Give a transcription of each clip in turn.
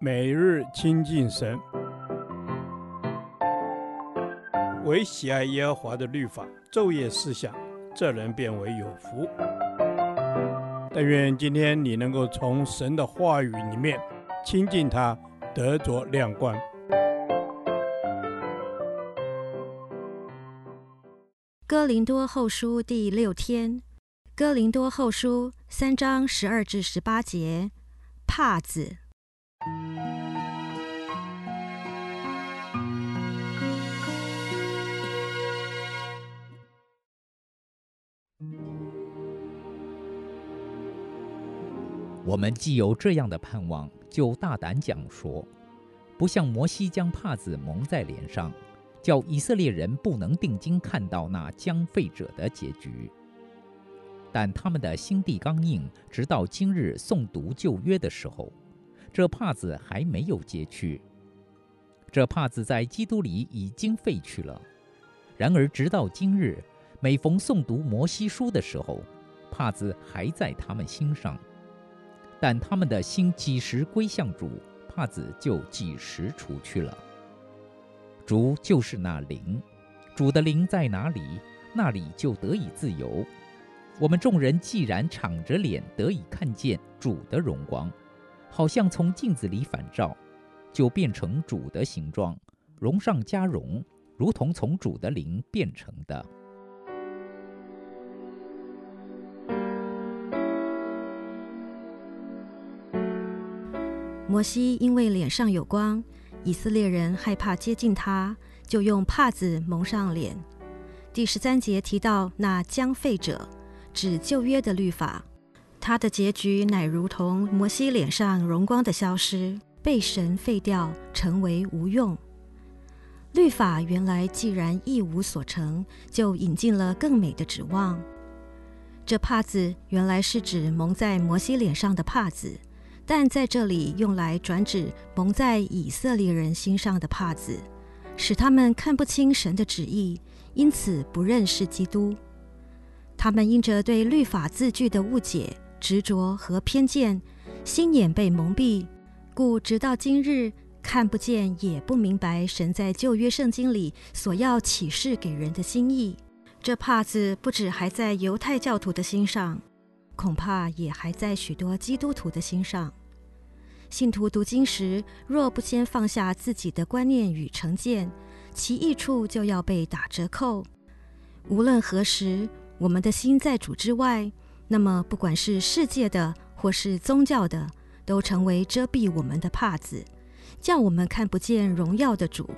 每日亲近神，唯喜爱耶和华的律法，昼夜思想，这人变为有福。但愿今天你能够从神的话语里面亲近他，得着亮光。哥林多后书第六天，哥林多后书3章12至18节，帕子。我们既有这样的盼望，就大胆讲说，不像摩西将帕子蒙在脸上，叫以色列人不能定睛看到那将废者的结局。但他们的心地刚硬，直到今日诵读旧约的时候，这帕子还没有揭去。这帕子在基督里已经废去了。然而直到今日，每逢诵读摩西书的时候，帕子还在他们心上。但他们的心几时归向主，帕子就几时除去了。主就是那灵，主的灵在哪里，那里就得以自由。我们众人既然敞着脸得以看见主的荣光，好像从镜子里反照，就变成主的形状，荣上加荣，如同从主的灵变成的。摩西因为脸上有光，以色列人害怕接近他，就用帕子蒙上脸。第13节提到那将废者，指旧约的律法，他的结局乃如同摩西脸上荣光的消失，被神废掉，成为无用。律法原来既然一无所成，就引进了更美的指望。这帕子原来是指蒙在摩西脸上的帕子，但在这里用来转指蒙在以色列人心上的帕子，使他们看不清神的旨意，因此不认识基督。他们因着对律法字句的误解、执着和偏见，心眼被蒙蔽，故直到今日看不见也不明白神在旧约圣经里所要启示给人的心意。这帕子不止还在犹太教徒的心上，恐怕也还在许多基督徒的心上。信徒读经时，若不先放下自己的观念与成见，其益处就要被打折扣。无论何时，我们的心在主之外，那么不管是世界的或是宗教的，都成为遮蔽我们的帕子，叫我们看不见荣耀的主。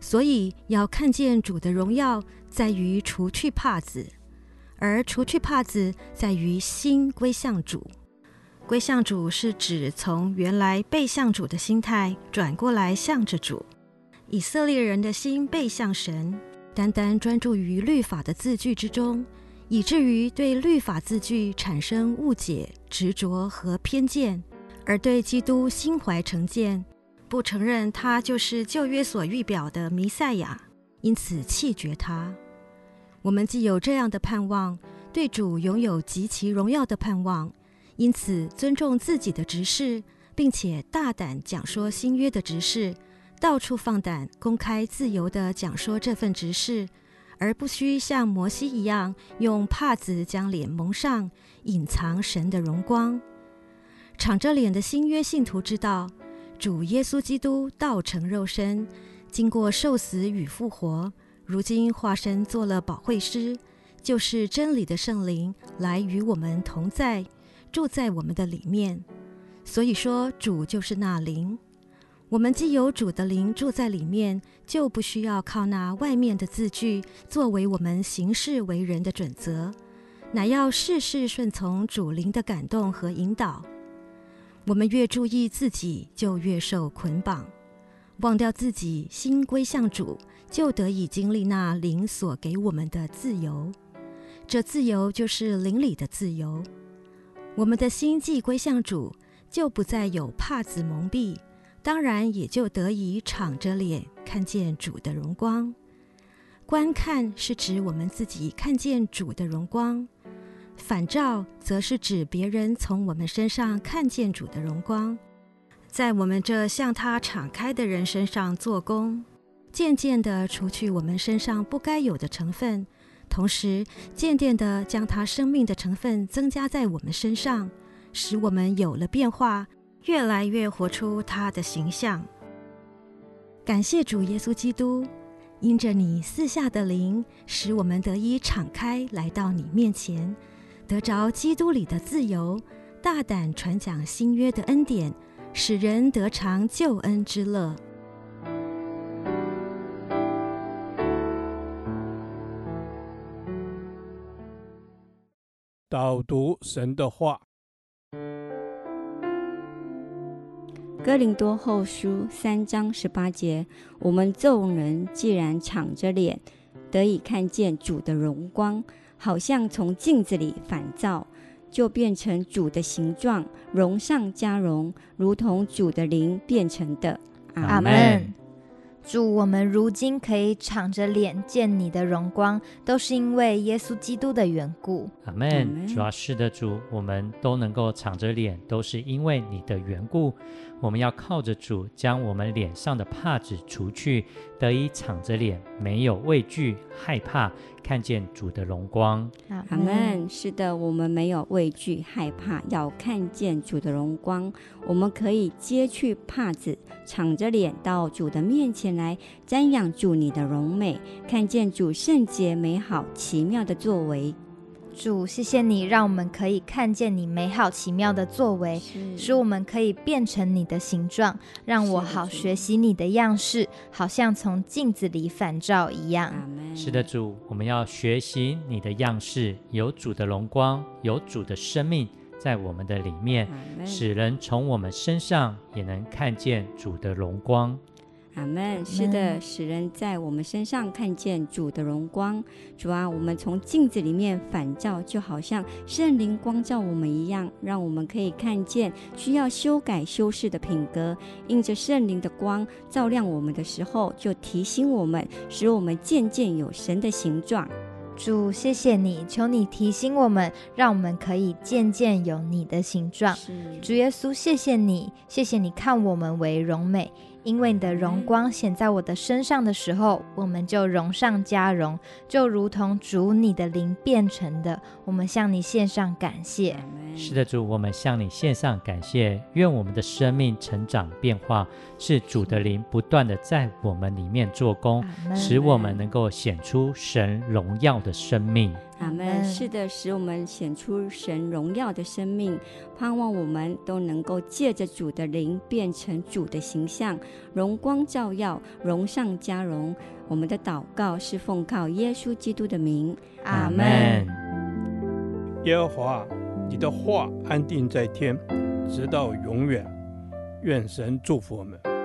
所以要看见主的荣耀，在于除去帕子，而除去帕子在于心归向主。归向主是指从原来背向主的心态转过来向着主。以色列人的心背向神，单单专注于律法的字句之中，以至于对律法字句产生误解、执着和偏见，而对基督心怀成见，不承认他就是旧约所预表的弥赛亚，因此弃绝他。我们既有这样的盼望，对主拥有极其荣耀的盼望，因此尊重自己的职事，并且大胆讲说新约的职事，到处放胆公开自由地讲说这份职事，而不需像摩西一样用帕子将脸蒙上，隐藏神的荣光。敞着脸的新约信徒知道，主耶稣基督道成肉身，经过受死与复活，如今化身做了保惠师，就是真理的圣灵，来与我们同在，住在我们的里面。所以说，主就是那灵。我们既有主的灵住在里面，就不需要靠那外面的字句作为我们行事为人的准则，乃要事事顺从主灵的感动和引导。我们越注意自己，就越受捆绑。忘掉自己，心归向主，就得以经历那灵所给我们的自由。这自由就是灵里的自由。我们的心既归向主，就不再有帕子蒙蔽，当然也就得以敞着脸看见主的荣光。观看是指我们自己看见主的荣光，反照则是指别人从我们身上看见主的荣光。在我们这向他敞开的人身上做工，渐渐地除去我们身上不该有的成分，同时渐渐地将他生命的成分增加在我们身上，使我们有了变化，越来越活出他的形象。感谢主耶稣基督，因着你赐下的灵，使我们得以敞开来到你面前，得着基督里的自由，大胆传讲新约的恩典，使人得尝救恩之乐。导读神的话，哥林多后书3章18节，我们众人既然敞着脸得以看见主的荣光，好像从镜子里反照，就变成主的形状，荣上加荣，如同主的灵变成的。阿们。主，我们如今可以敞着脸见你的荣光，都是因为耶稣基督的缘故。阿们。主啊，是的，主，我们都能够敞着脸，都是因为你的缘故。我们要靠着主，将我们脸上的帕子除去，得以敞着脸，没有畏惧害怕，看见主的荣光。阿们。是的，我们没有畏惧害怕，要看见主的荣光。我们可以揭去帕子，敞着脸到主的面前来，瞻仰主你的荣美，看见主圣洁美好奇妙的作为。主，谢谢你让我们可以看见你美好奇妙的作为，使我们可以变成你的形状，让我好学习你的样式，好像从镜子里反照一样。是的，主，我们要学习你的样式，有主的荣光，有主的生命在我们的里面，使人从我们身上也能看见主的荣光。阿们。是的，使人在我们身上看见主的荣光。主啊，我们从镜子里面反照，就好像圣灵光照我们一样，让我们可以看见需要修改修饰的品格。因着圣灵的光照亮我们的时候，就提醒我们，使我们渐渐有神的形状。主，谢谢你，求你提醒我们，让我们可以渐渐有你的形状。主耶稣，谢谢你，谢谢你看我们为荣美，因为你的荣光显在我的身上的时候，我们就荣上加荣，就如同主你的灵变成的。我们向你献上感谢。是的，主，我们向你献上感谢，愿我们的生命成长变化，是主的灵不断的在我们里面做工，使我们能够显出神荣耀的生命。阿们。是的，使我们显出神荣耀的生命，盼望我们都能够借着主的灵变成主的形象，荣光照耀，荣上加荣。我们的祷告是奉靠耶稣基督的名。阿们。耶和华，你的话安定在天，直到永远。愿神祝福我们。